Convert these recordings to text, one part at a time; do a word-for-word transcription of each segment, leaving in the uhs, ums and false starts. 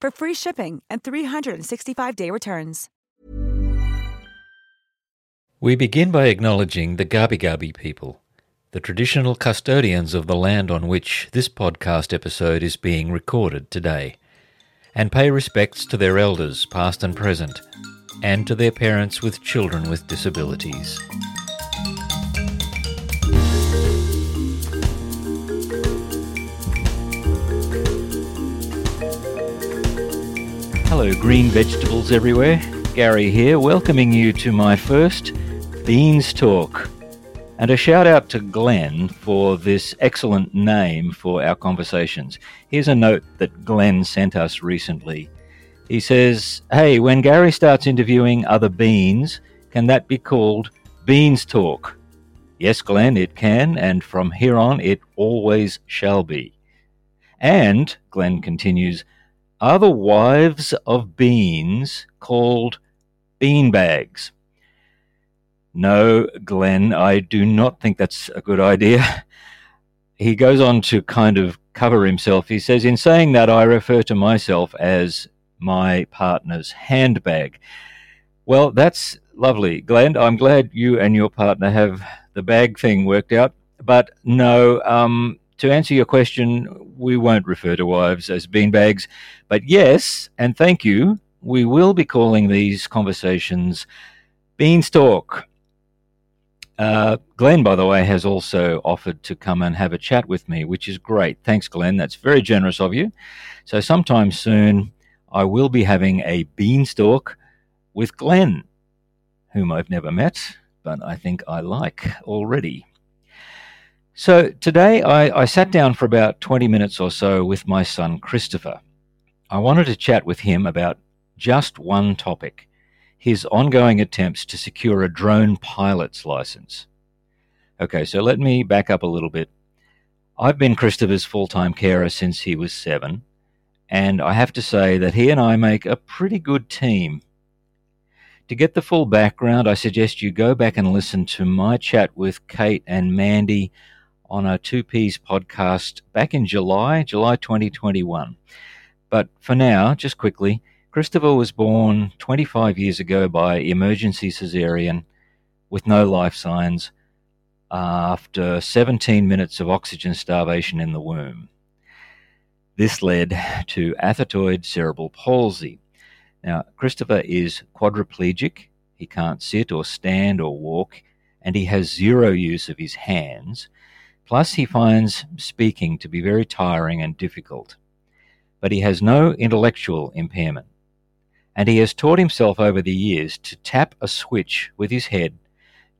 for free shipping and three sixty-five day returns. We begin by acknowledging the Gubbi Gubbi people, the traditional custodians of the land on which this podcast episode is being recorded today, and pay respects to their elders, past and present, and to their parents with children with disabilities. Hello, green vegetables everywhere. Gary here, welcoming you to my first Beans Talk. And a shout out to Glenn for this excellent name for our conversations. Here's a note that Glenn sent us recently. He says, "Hey, when Gary starts interviewing other beans, can that be called Beans Talk?" Yes, Glenn, it can, and from here on it always shall be. And, Glenn continues, "Are the wives of beans called beanbags?" No, Glenn, I do not think that's a good idea. He goes on to kind of cover himself. He says, "In saying that, I refer to myself as my partner's handbag." Well, that's lovely, Glenn. I'm glad you and your partner have the bag thing worked out. But no, um, to answer your question, we won't refer to wives as beanbags. But yes, and thank you, we will be calling these conversations Beanstalk. Uh, Glenn, by the way, has also offered to come and have a chat with me, which is great. Thanks, Glenn. That's very generous of you. So sometime soon, I will be having a Beanstalk with Glenn, whom I've never met, but I think I like already. So today I, I sat down for about twenty minutes or so with my son, Christopher. I wanted to chat with him about just one topic: his ongoing attempts to secure a drone pilot's license. Okay, so let me back up a little bit. I've been Christopher's full-time carer since he was seven, and I have to say that he and I make a pretty good team. To get the full background, I suggest you go back and listen to my chat with Kate and Mandy on our Two P's podcast back in July, July twenty twenty-one. But for now, just quickly, Christopher was born twenty-five years ago by emergency caesarean with no life signs after seventeen minutes of oxygen starvation in the womb. This led to athetoid cerebral palsy. Now, Christopher is quadriplegic. He can't sit or stand or walk, and he has zero use of his hands. Plus, he finds speaking to be very tiring and difficult. But he has no intellectual impairment, and he has taught himself over the years to tap a switch with his head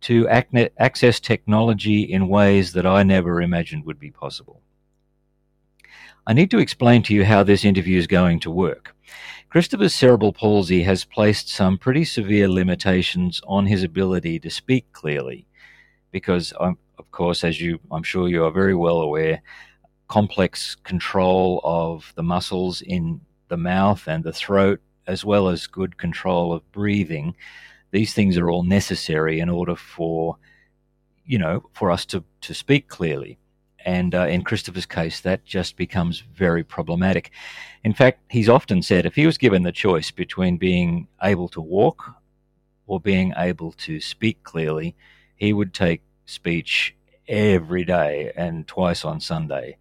to ac- access technology in ways that I never imagined would be possible. I need to explain to you how this interview is going to work. Christopher's cerebral palsy has placed some pretty severe limitations on his ability to speak clearly because, um, of course, as you, I'm sure you are very well aware, complex control of the muscles in the mouth and the throat, as well as good control of breathing. These things are all necessary in order for, you know, for us to, to speak clearly. And uh, in Christopher's case, that just becomes very problematic. In fact, he's often said if he was given the choice between being able to walk or being able to speak clearly, he would take speech every day and twice on Sunday.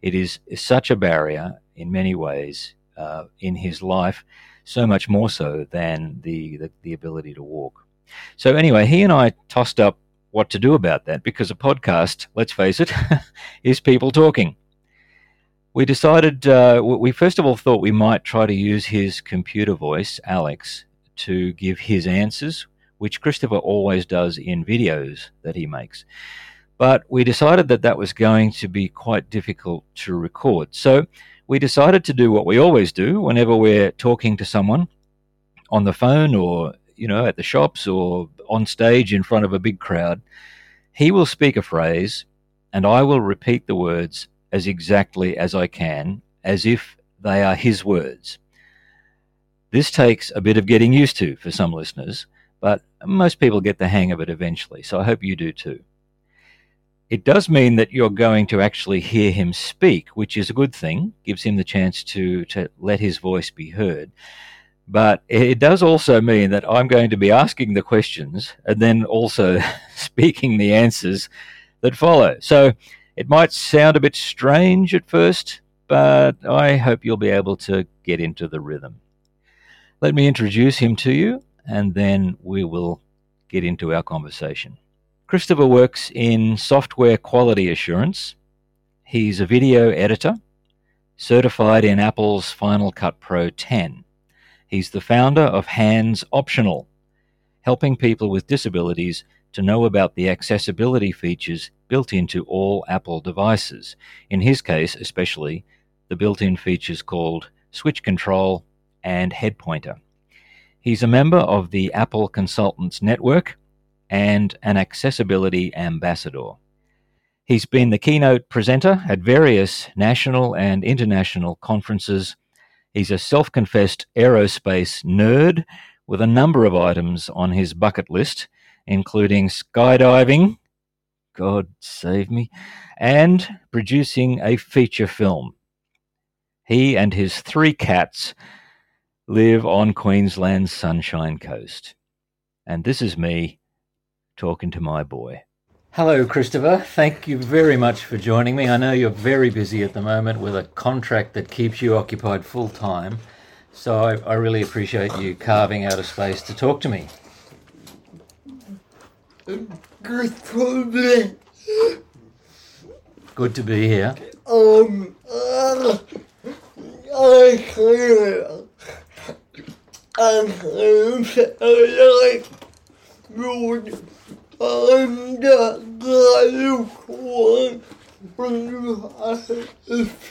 It is such a barrier in many ways uh, in his life so much more so than the, the, the ability to walk. So anyway, he and I tossed up what to do about that, because a podcast, let's face it, is people talking. We decided, uh, we first of all thought we might try to use his computer voice, Alex, to give his answers, which Christopher always does in videos that he makes. But we decided that that was going to be quite difficult to record. So we decided to do what we always do whenever we're talking to someone on the phone or, you know, at the shops or on stage in front of a big crowd. He will speak a phrase and I will repeat the words as exactly as I can, as if they are his words. This takes a bit of getting used to for some listeners, but most people get the hang of it eventually, so I hope you do too. It does mean that you're going to actually hear him speak, which is a good thing, gives him the chance to, to let his voice be heard. But it does also mean that I'm going to be asking the questions and then also speaking the answers that follow. So it might sound a bit strange at first, but I hope you'll be able to get into the rhythm. Let me introduce him to you, and then we will get into our conversation. Christopher works in software quality assurance. He's a video editor, certified in Apple's Final Cut Pro ten. He's the founder of Hands Optional, helping people with disabilities to know about the accessibility features built into all Apple devices. In his case, especially, the built-in features called Switch Control and Head Pointer. He's a member of the Apple Consultants Network and an accessibility ambassador. He's been the keynote presenter at various national and international conferences. He's a self-confessed aerospace nerd with a number of items on his bucket list, including skydiving, God save me, and producing a feature film. He and his three cats live on Queensland's Sunshine Coast. And this is me talking to my boy. Hello, Christopher. Thank you very much for joining me. I know you're very busy at the moment with a contract that keeps you occupied full time, so I, I really appreciate you carving out a space to talk to me. Good to be here. Um, uh, I feel, I feel like I'm the guy you call when you have to feel thirty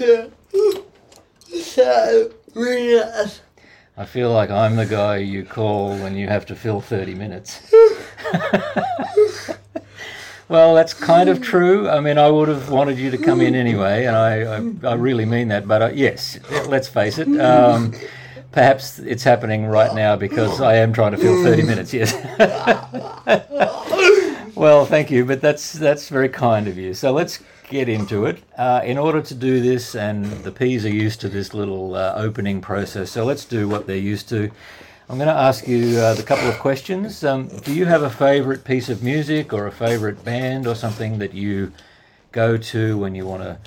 minutes. I feel like I'm the guy you call when you have to fill thirty minutes. Well, that's kind of true. I mean, I would have wanted you to come in anyway, and I, I, I really mean that. But I, yes, let's face it. Um, perhaps it's happening right now because I am trying to fill thirty minutes, yes. Well, thank you, but that's that's very kind of you. So let's get into it. Uh, in order to do this, and the P's are used to this little uh, opening process, so let's do what they're used to. I'm going to ask you uh, the couple of questions. Um, do you have a favourite piece of music or a favourite band or something that you go to when you want to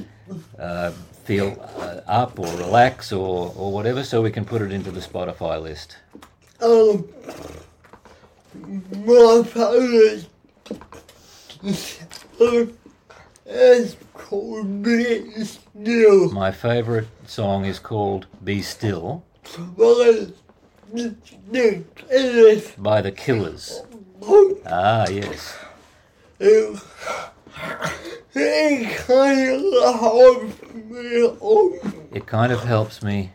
uh, feel uh, up or relax or, or whatever, so we can put it into the Spotify list? Um, my favourite is called Be Still. My favourite song is called Be Still by The Killers. By The Killers. Ah, yes. It's, it kind of helps me. It kind of helps me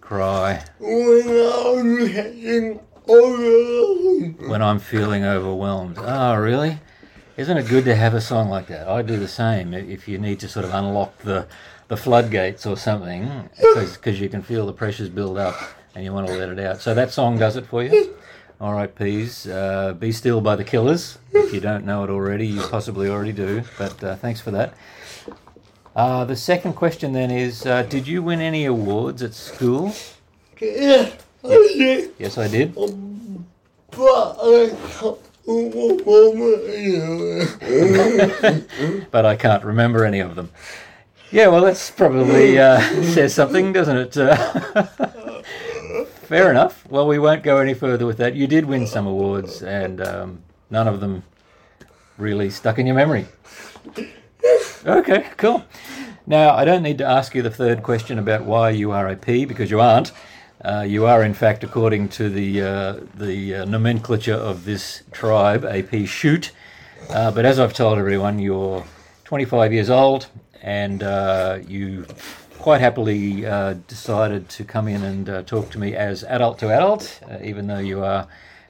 cry when I'm getting overwhelmed. When I'm feeling overwhelmed. Ah, really? Isn't it good to have a song like that? I do the same if you need to sort of unlock the, the floodgates or something, because you can feel the pressures build up and you want to let it out. So that song does it for you. All right, P's. Uh, Be Still by The Killers. If you don't know it already, you possibly already do, but uh, thanks for that. Uh, the second question then is, uh, did you win any awards at school? Yeah, I did. Yes, I did. Um, but I can't. But I can't remember any of them. Yeah, well, that's probably uh, says something, doesn't it? Uh, fair enough. Well, we won't go any further with that. You did win some awards, and um, none of them really stuck in your memory. Okay, cool. Now, I don't need to ask you the third question about why you are a P, because you aren't. Uh, you are, in fact, according to the uh, the uh, nomenclature of this tribe, a pea shoot. Uh, but as I've told everyone, you're twenty-five years old, and uh, you quite happily uh, decided to come in and uh, talk to me as adult to adult, uh, even though you are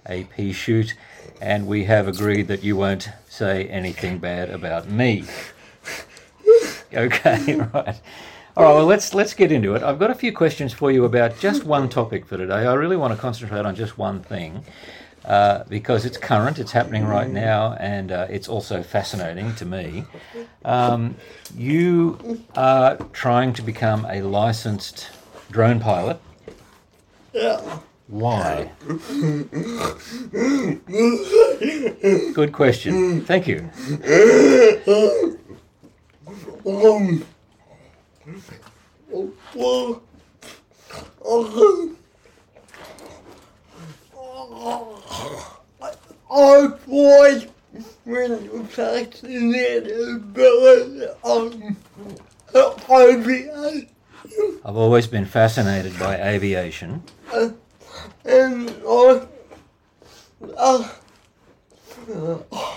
a pea shoot, and we have agreed that you won't say anything bad about me. Okay, right. All right, well, let's let's get into it. I've got a few questions for you about just one topic for today. I really want to concentrate on just one thing uh, because it's current, it's happening right now, and uh, it's also fascinating to me. Um, you are trying to become a licensed drone pilot. Yeah. Why? Good question. Thank you. Um... I've always been fascinated by aviation. I've always been fascinated by aviation. Uh, and I, uh,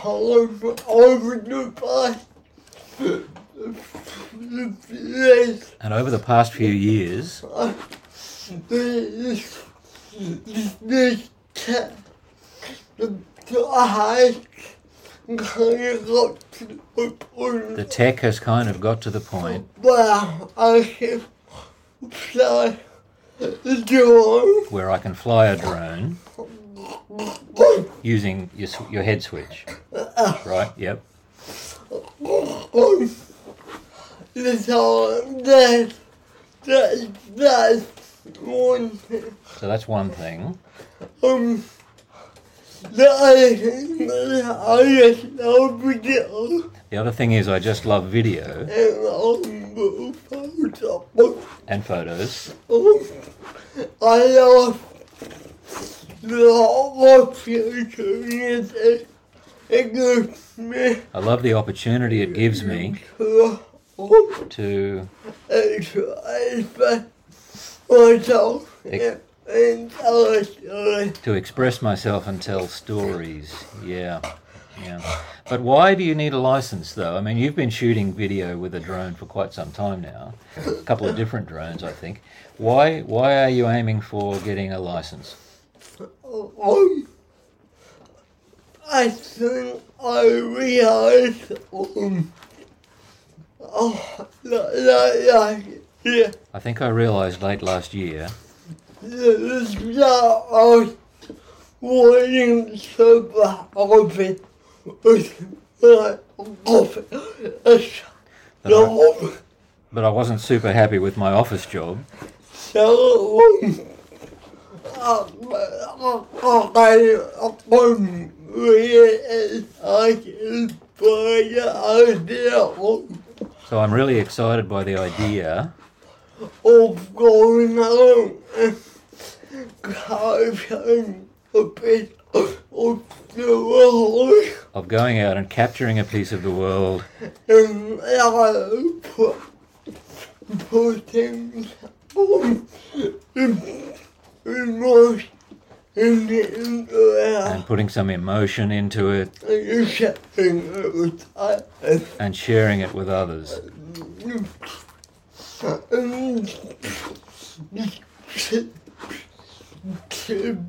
over the past. And over the past few years, this the tech has kind of got to the point where I can fly a drone using your your head switch. Right? Yep. So that's, that's, that's one thing. So that's one thing. Um, the other thing is I just love video. The other thing is I just love video. And, um, photos. And photos. Um, I love the opportunity it, it gives me. I love the opportunity it gives me. To to express myself and tell stories, yeah, yeah. But why do you need a license, though? I mean, you've been shooting video with a drone for quite some time now, a couple of different drones, I think. Why why are you aiming for getting a license? Um, I think I realised. Um, Oh, no, no, no, yeah. I think I realised late last year but I, but I wasn't super happy with my office job. So I So I'm really excited by the idea of going home and capturing a piece of the world. Of going out and capturing a piece of the world. And putting And putting some emotion into it. And sharing it with others. And sharing it with others. To, to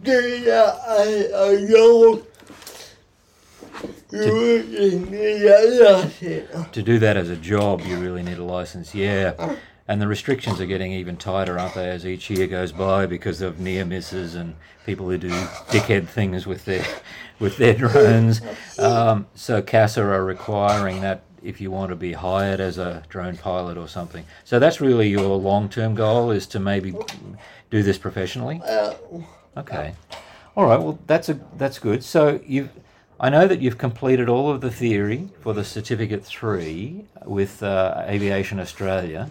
do that as a job, you really need a license, yeah. And the restrictions are getting even tighter, aren't they, as each year goes by because of near misses and people who do dickhead things with their with their drones. Um, so CASA are requiring that if you want to be hired as a drone pilot or something. So that's really your long-term goal, is to maybe do this professionally? Okay. All right, well, that's a that's good. So you've... I know that you've completed all of the theory for the Certificate three with uh, Aviation Australia.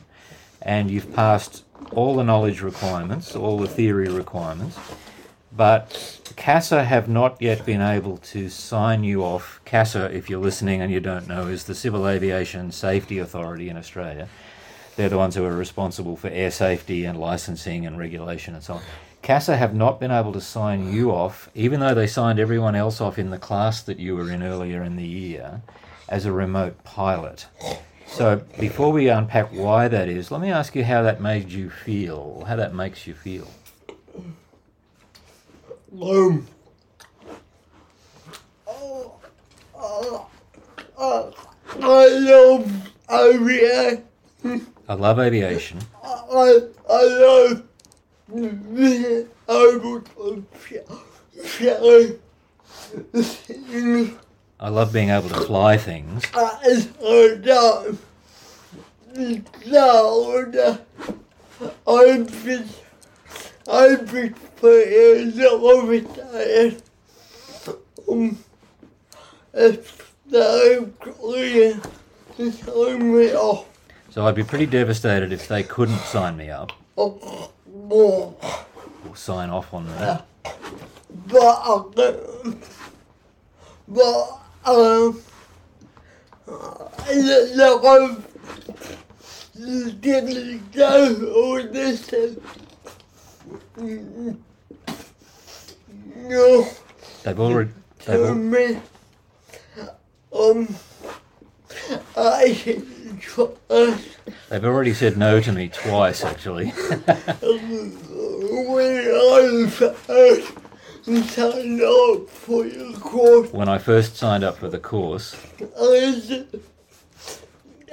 and you've passed all the knowledge requirements, all the theory requirements, but CASA have not yet been able to sign you off. CASA, if you're listening and you don't know, is the Civil Aviation Safety Authority in Australia. They're the ones who are responsible for air safety and licensing and regulation and so on. CASA have not been able to sign you off, even though they signed everyone else off in the class that you were in earlier in the year, as a remote pilot. So before we unpack why that is, let me ask you how that made you feel, how that makes you feel. Um, oh, oh, oh, I love aviation. I love aviation. I, I love being able to fly things. I love being able to fly things. I've been, I've been playing the Um, to sign me off. So I'd be pretty devastated if they couldn't sign me up. Or sign off on that. But I But um, like I've didn't done all this. No. They've already. To me, um, I trust. They've already said no to me twice, actually. When I signed up for your course. When I first signed up for the course, I did,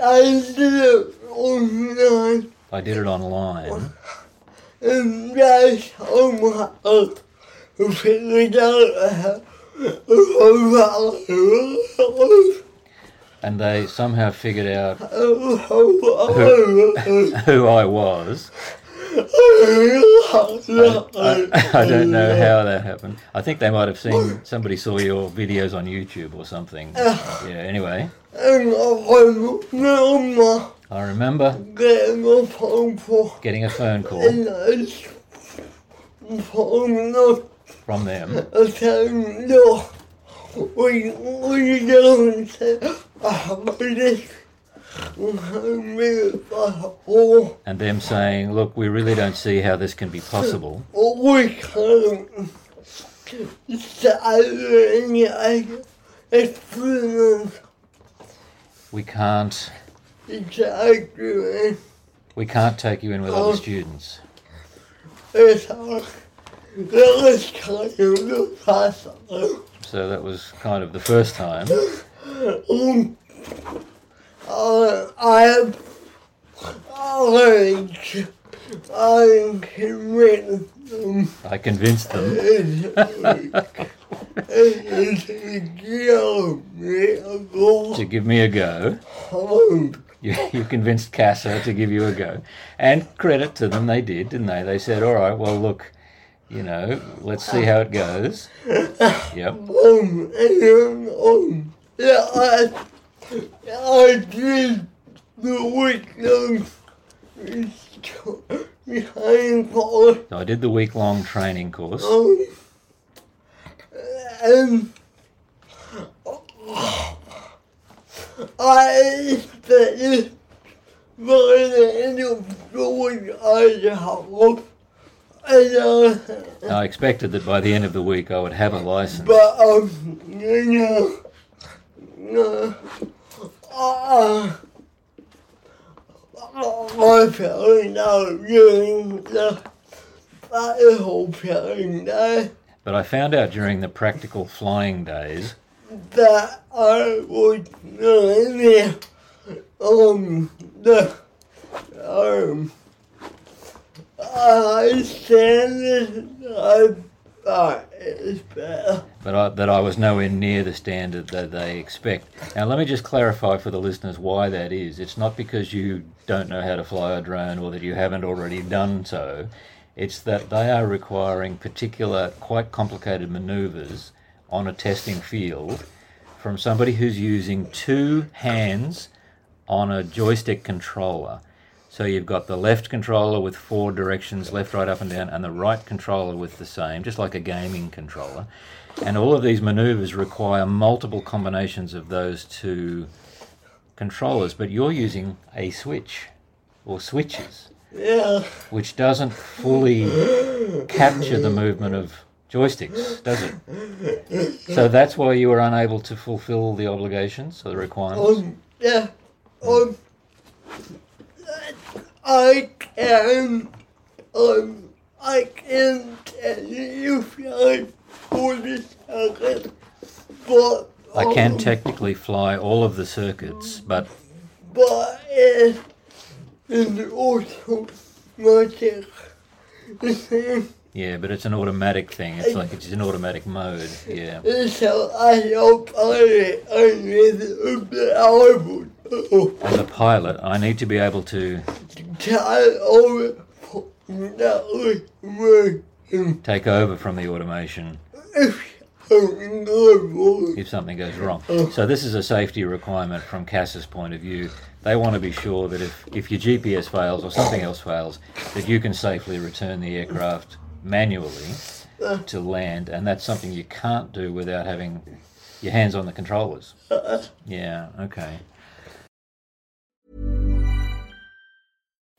I did it online. I did it online. And that's how much I figured out how I And they somehow figured out who, who I was. I, I, I don't know how that happened. I think they might have seen, somebody saw your videos on YouTube or something. Yeah, anyway. I remember getting a phone call. Getting a phone call. From them. And them saying, look, we really don't see how this can be possible. We can't explain it. We can't We can't take you in with other students. So that was kind of the first time. Um, uh, I have I, I convinced them. I convinced them. To give me a go. You, you convinced CASA to give you a go. And credit to them, they did, didn't they? They said, all right, well, look, you know, let's see how it goes. Yep. Um, and, um, yeah, I, I did the week-long training course. So I did the week-long training course. Um, and I expected by the end of the week I'd have looked. I expected that by the end of the week I would have a license. But, um, you know, no, uh, my parents are doing the practical flying day. But I found out during the practical flying days that I was doing um, the, um, I standard I thought is better. But I, that I was nowhere near the standard that they expect. Now let me just clarify for the listeners why that is. It's not because you don't know how to fly a drone or that you haven't already done so. It's that they are requiring particular, quite complicated manoeuvres on a testing field from somebody who's using two hands on a joystick controller. So you've got the left controller with four directions, left, right, up and down, and the right controller with the same, just like a gaming controller. And all of these manoeuvres require multiple combinations of those two controllers, but you're using a switch or switches, yeah, which doesn't fully capture the movement of joysticks, does it? So that's why you were unable to fulfil the obligations or the requirements? Um, yeah. Um, I can, um, I can tell you fly forty circuits, but... Um, I can technically fly all of the circuits, but... But it is automatic. Yeah, but it's an automatic thing. It's like it's an automatic mode, yeah. So I don't find it unreliable. As a pilot, I need to be able to take over from the automation if something goes wrong. So this is a safety requirement from CASA's point of view. They want to be sure that if, if your G P S fails or something else fails, that you can safely return the aircraft manually to land, and that's something you can't do without having your hands on the controllers. Yeah, okay.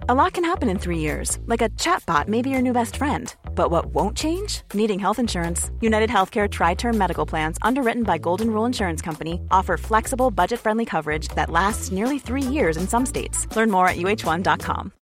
A lot can happen in three years, like a chatbot may be your new best friend. But what won't change? Needing health insurance. United Healthcare Tri-Term Medical Plans, underwritten by Golden Rule Insurance Company, offer flexible, budget-friendly coverage that lasts nearly three years in some states. Learn more at U H one dot com.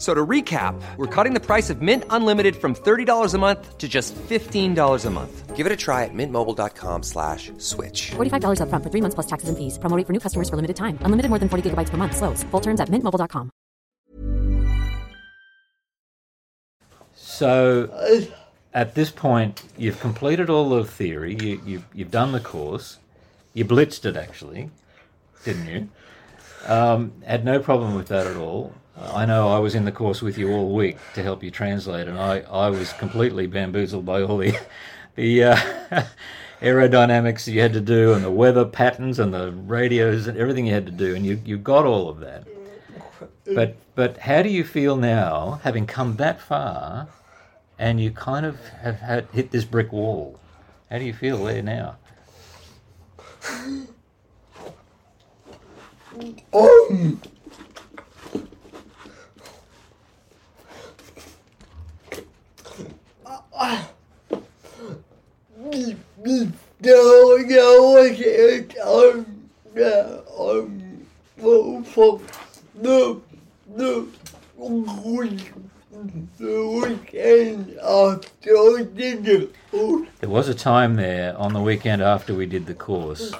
So to recap, we're cutting the price of Mint Unlimited from thirty dollars a month to just fifteen dollars a month. Give it a try at mintmobile.com slash switch. forty-five dollars up front for three months plus taxes and fees. Promo rate for new customers for limited time. Unlimited more than forty gigabytes per month. Slows full terms at mint mobile dot com. So at this point, you've completed all of theory. You, you, you've done the course. You blitzed it, actually, didn't you? Um, had no problem with that at all. I know I was in the course with you all week to help you translate, and I, I was completely bamboozled by all the the uh, aerodynamics you had to do and the weather patterns and the radios and everything you had to do, and you, you got all of that. But but how do you feel now, having come that far, and you kind of have had, hit this brick wall? How do you feel there now? Um. I don't know if I'm for the weekend after we did the course. There was a time there on the weekend after we did the course.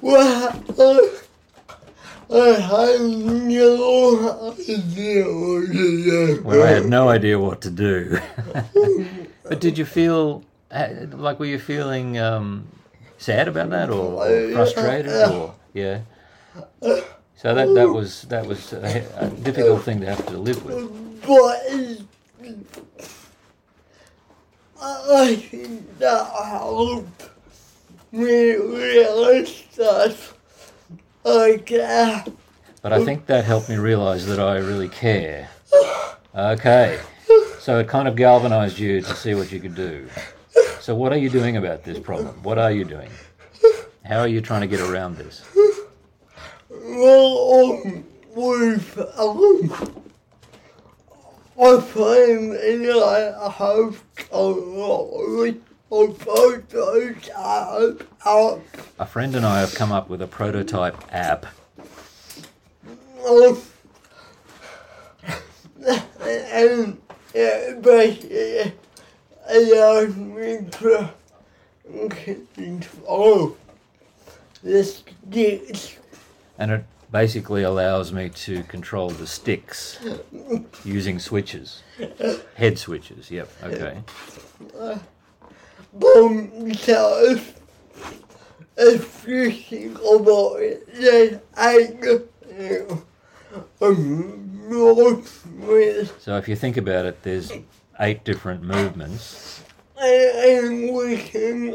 Well, Well, I had no idea what to do. But did you feel, like, were you feeling um, sad about that, or, or frustrated, or, yeah? So that, that was that was a, a difficult thing to have to live with. But I think that helped me realize that I but I think that helped me realise that I really care. Okay. So it kind of galvanised you to see what you could do. So what are you doing about this problem? What are you doing? How are you trying to get around this? Well, um, with, um, I find that I have a lot A friend and I have come up with a prototype app. Um, and it basically allows me to control the sticks. And it basically allows me to control the sticks using switches. Head switches, yep, okay. Uh, Um, so if, if you think about it, then I know So if you think about it, there's eight different movements. And we can,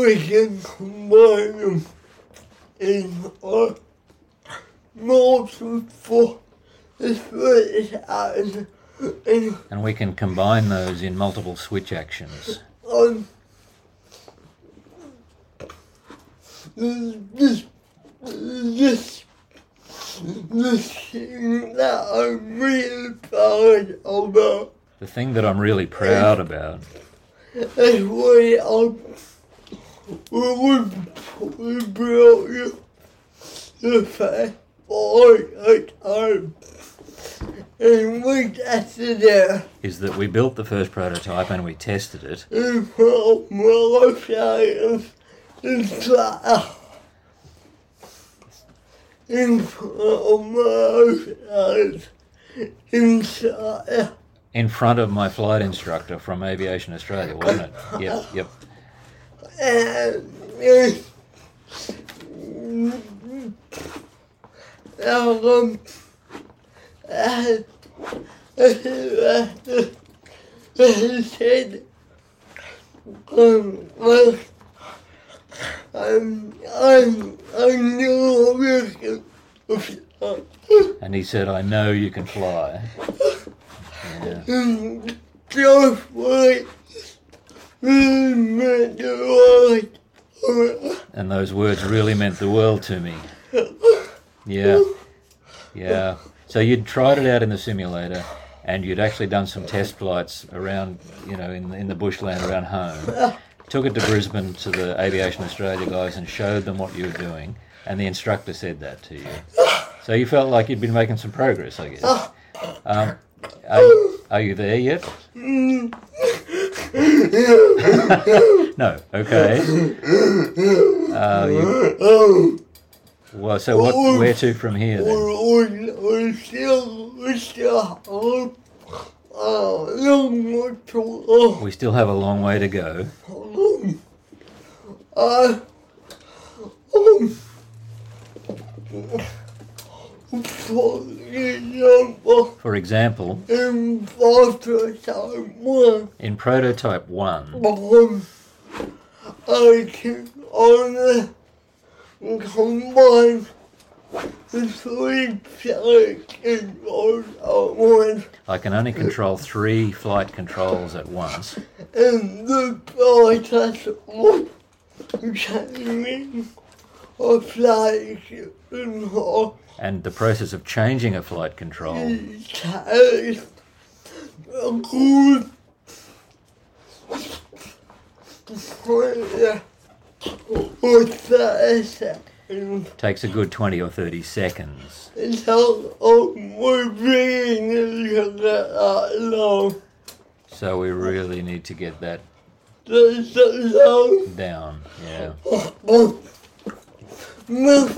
we can combine them in a multiple. And we can combine those in multiple switch actions. Um, this, this, this thing that I'm really proud about. The thing that I'm really proud about. Is we, um, we, we brought you the fact that I can't. And we tested it. Is that we built the first prototype and we tested it. And in front of my flight instructor from Aviation Australia, wasn't it? Yep, yep. And, and, um, I said, um, well, I'm, I'm, I know you can fly. And he said, I know you can fly. Yeah. Just wait. Really meant the world. And those words really meant the world to me. Yeah. Yeah. So you'd tried it out in the simulator, and you'd actually done some test flights around, you know, in in the bushland around home. Took it to Brisbane to the Aviation Australia guys and showed them what you were doing, and the instructor said that to you. So you felt like you'd been making some progress, I guess. Um, are, are you there yet? No. Okay. Uh, you, well, so what? We're, where to from here then? We're, we're still, we still have a long way to go. We still have a long way to go. Um, uh, um, for example, for example, in prototype one, in prototype one, um, I can only combine the three flight controls at once. I can only control three flight controls at once. And the process of changing a flight control. And the process of changing a flight control. It takes a good point. Takes a good twenty or thirty seconds. So um, we're bringing it that low. So we really need to get that down. Yeah. But my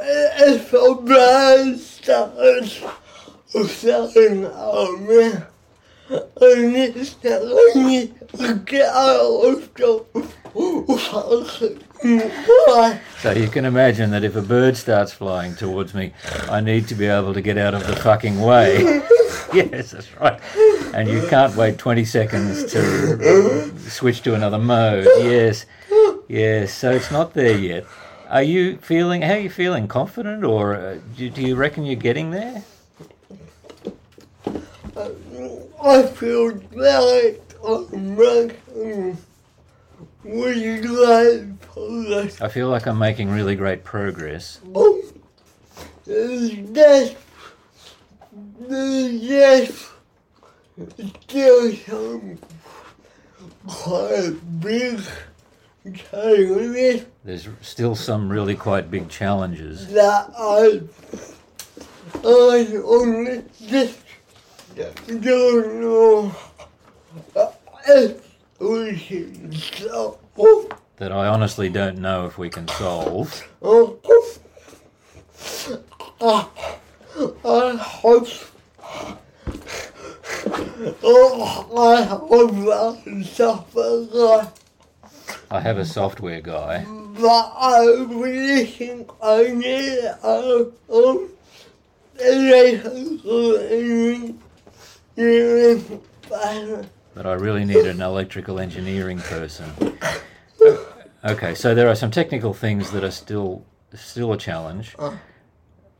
it's a bad start of selling army. I need to get out of the. So you can imagine that if a bird starts flying towards me, I need to be able to get out of the fucking way. Yes, that's right. And you can't wait twenty seconds to switch to another mode. Yes, yes. So it's not there yet. Are you feeling, how are you feeling, confident, or uh, do, do you reckon you're getting there? I feel like I'm making really great progress. I feel like I'm making really great progress. Um, there's, there's still some quite big. There's still some really quite big challenges. That I, I only just don't know if we can solve. That I honestly don't know if we can solve. I hope I have a software guy. I have a software guy. But I really think I need a phone. But I really need an electrical engineering person. Okay, so there are some technical things that are still still a challenge.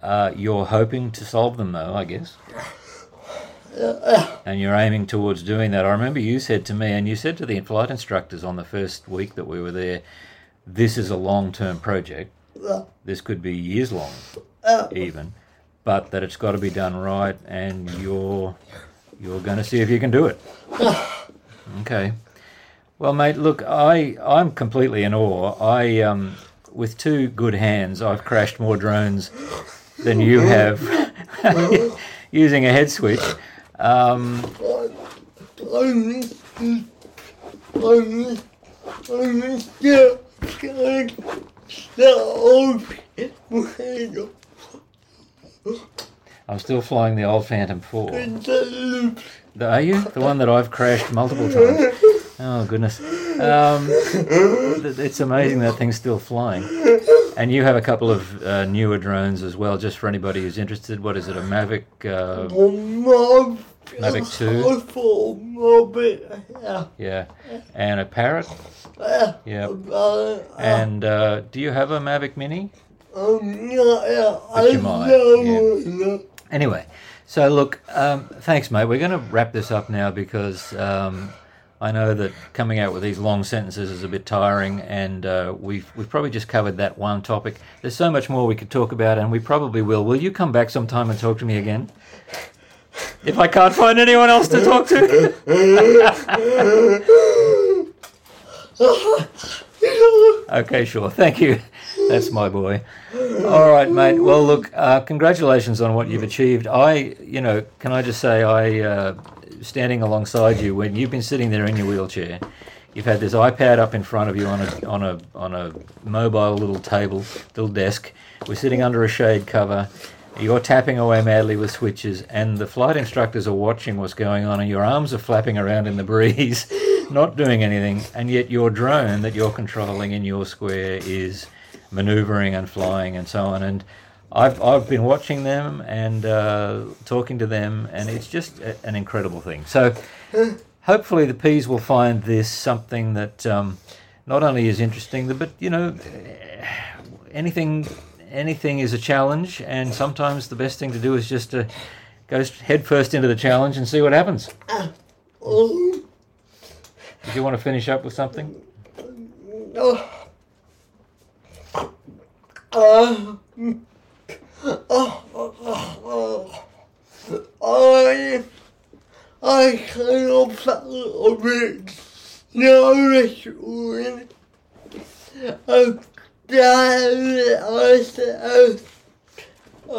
Uh, you're hoping to solve them, though, I guess. And you're aiming towards doing that. I remember you said to me, and you said to the flight instructors on the first week that we were there, this is a long-term project. This could be years long, even. But that it's got to be done right, and you're you're going to see if you can do it. Okay. Well, mate, look, I, I'm completely in awe. I um, with two good hands, I've crashed more drones than you have using a head switch. Um, I'm still flying the old Phantom four. Are you? The one that I've crashed multiple times? Oh, goodness. Um, it's amazing that thing's still flying. And you have a couple of uh, newer drones as well, just for anybody who's interested. What is it, a Mavic? Uh, Mavic two? Yeah. And a Parrot? Yeah. And uh, do you have a Mavic Mini? Um, yeah, yeah. I know. Yeah. Anyway, so look, um, thanks, mate. We're going to wrap this up now because um, I know that coming out with these long sentences is a bit tiring, and uh, we've we've probably just covered that one topic. There's so much more we could talk about, and we probably will. Will you come back sometime and talk to me again? If I can't find anyone else to talk to. Okay, sure. Thank you. That's my boy. All right, mate. Well, look, uh, congratulations on what you've achieved. I, you know, can I just say I, uh, standing alongside you when you've been sitting there in your wheelchair, you've had this iPad up in front of you on a on a on a mobile little table, little desk. We're sitting under a shade cover. You're tapping away madly with switches, and the flight instructors are watching what's going on, and your arms are flapping around in the breeze, not doing anything, and yet your drone that you're controlling in your square is manoeuvring and flying and so on. And I've I've been watching them and uh, talking to them, and it's just a, an incredible thing. So hopefully the P's will find this something that um, not only is interesting, but, you know, anything... Anything is a challenge, and sometimes the best thing to do is just to go head first into the challenge and see what happens. Did you want to finish up with something? No. Um, I, I cannot fathom it. No, it's ruined. Um, Yeah, I said, uh, I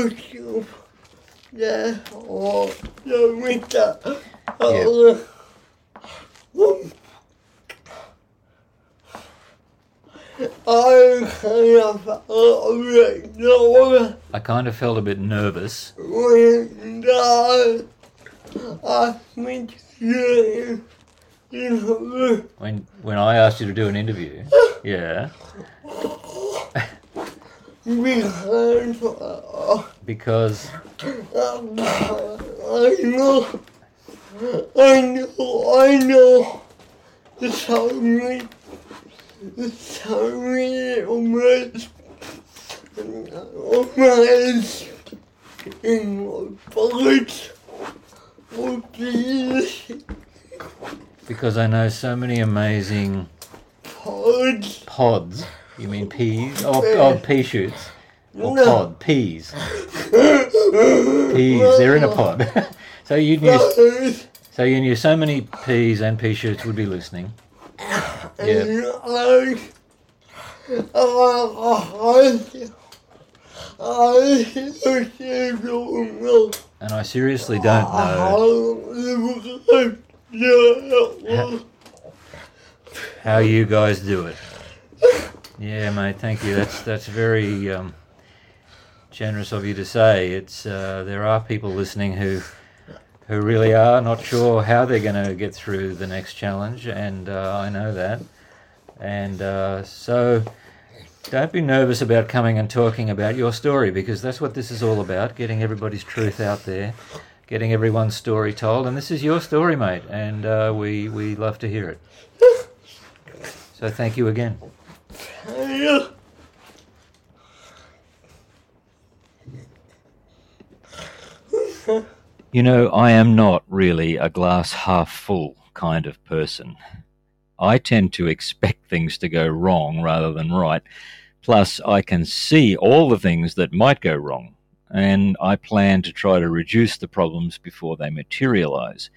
wish you, yeah, or the winter. I kind of felt a bit nervous. When I, I think you. When when I asked you to do an interview, yeah. Because I know, I know, I know. It's how many, it's how many almost, almost in my pocket would be. Because I know so many amazing pods. Pods. You mean peas? Oh, oh pea shoots. Or no. Pod. Peas. Peas. They're in a pod. So you knew. So you knew so many peas and pea shoots would be listening. Yeah. And I seriously don't know how you guys do it. Yeah, mate, thank you. That's that's very um, generous of you to say. It's uh, there are people listening who who really are not sure how they're going to get through the next challenge, and uh, I know that. And uh, so don't be nervous about coming and talking about your story, because that's what this is all about, getting everybody's truth out there, getting everyone's story told. And this is your story, mate, and uh, we, we love to hear it. So thank you again. You know, I am not really a glass half full kind of person. I tend to expect things to go wrong rather than right. Plus, I can see all the things that might go wrong, and I plan to try to reduce the problems before they materialize.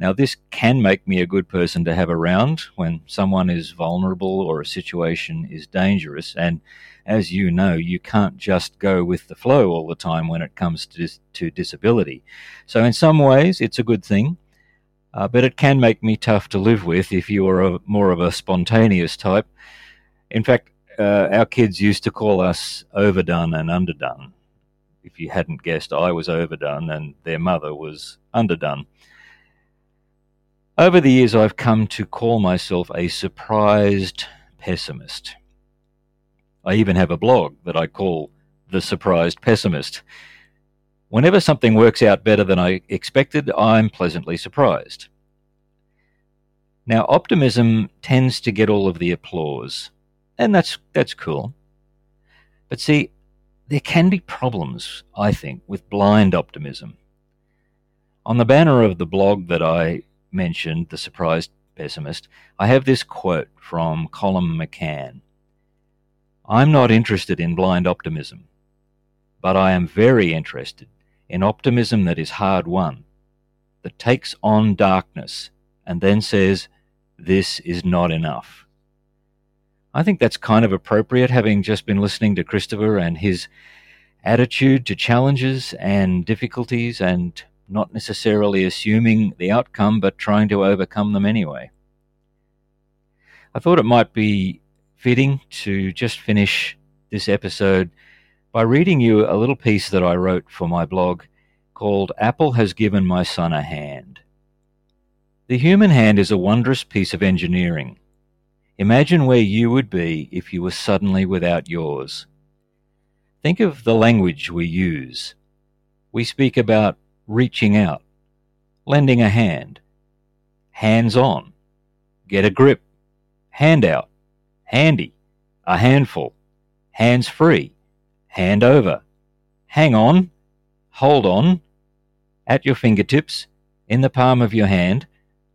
Now, this can make me a good person to have around when someone is vulnerable or a situation is dangerous. And as you know, you can't just go with the flow all the time when it comes to, dis- to disability. So in some ways, it's a good thing. Uh, but it can make me tough to live with if you are a, more of a spontaneous type. In fact, uh, our kids used to call us overdone and underdone. If you hadn't guessed, I was overdone and their mother was underdone. Over the years, I've come to call myself a surprised pessimist. I even have a blog that I call The Surprised Pessimist. Whenever something works out better than I expected, I'm pleasantly surprised. Now, optimism tends to get all of the applause, and that's that's cool. But see, there can be problems, I think, with blind optimism. On the banner of the blog that I mentioned, The Surprised Pessimist, I have this quote from Colum McCann. "I'm not interested in blind optimism, but I am very interested in optimism that is hard won, that takes on darkness and then says, this is not enough." I think that's kind of appropriate, having just been listening to Christopher and his attitude to challenges and difficulties, and not necessarily assuming the outcome, but trying to overcome them anyway. I thought it might be fitting to just finish this episode by reading you a little piece that I wrote for my blog called "Apple Has Given My Son a Hand." The human hand is a wondrous piece of engineering. Imagine where you would be if you were suddenly without yours. Think of the language we use. We speak about reaching out, lending a hand, hands on, get a grip, hand out, handy, a handful, hands free, hand over, hang on, hold on, at your fingertips, in the palm of your hand,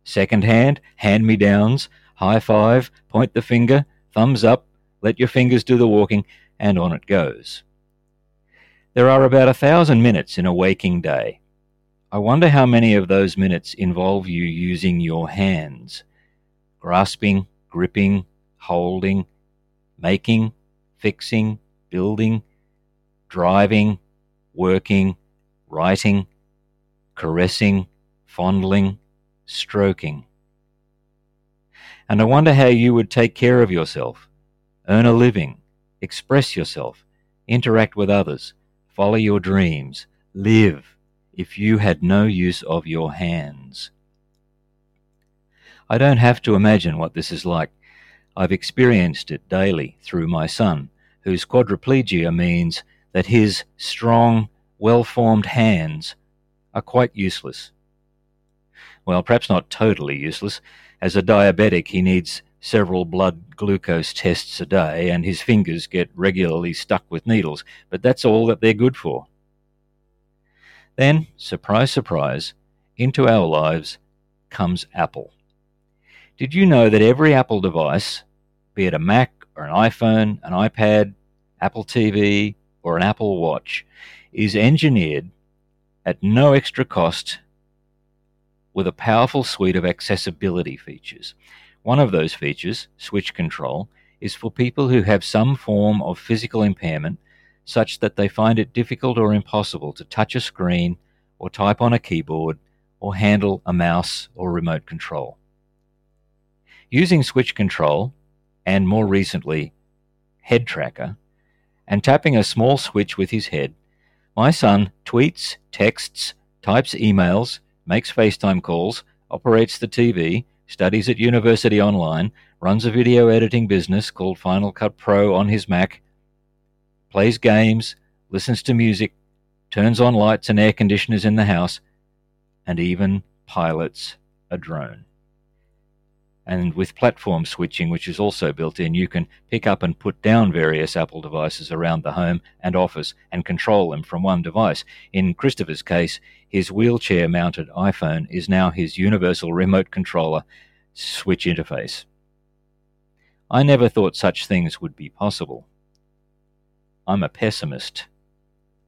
second hand, hand-me-downs, high five, point the finger, thumbs up, let your fingers do the walking, and on it goes. There are about a thousand minutes in a waking day. I wonder how many of those minutes involve you using your hands, grasping, gripping, holding, making, fixing, building, driving, working, writing, caressing, fondling, stroking. And I wonder how you would take care of yourself, earn a living, express yourself, interact with others, follow your dreams, live, if you had no use of your hands. I don't have to imagine what this is like. I've experienced it daily through my son, whose quadriplegia means that his strong, well-formed hands are quite useless. Well, perhaps not totally useless. As a diabetic, he needs several blood glucose tests a day, and his fingers get regularly stuck with needles, but that's all that they're good for. Then, surprise, surprise, into our lives comes Apple. Did you know that every Apple device, be it a Mac or an iPhone, an iPad, Apple T V, or an Apple Watch, is engineered at no extra cost with a powerful suite of accessibility features? One of those features, Switch Control, is for people who have some form of physical impairment such that they find it difficult or impossible to touch a screen or type on a keyboard or handle a mouse or remote control. Using Switch Control, and more recently, Head Tracker, and tapping a small switch with his head, my son tweets, texts, types emails, makes FaceTime calls, operates the T V, studies at university online, runs a video editing business called Final Cut Pro on his Mac, plays games, listens to music, turns on lights and air conditioners in the house, and even pilots a drone. And with platform switching, which is also built in, you can pick up and put down various Apple devices around the home and office and control them from one device. In Christopher's case, his wheelchair-mounted iPhone is now his universal remote controller switch interface. I never thought such things would be possible. I'm a pessimist,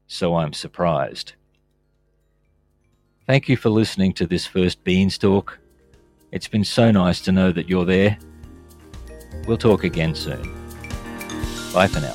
so I'm surprised. Thank you for listening to this first Beanstalk. It's been so nice to know that you're there. We'll talk again soon. Bye for now.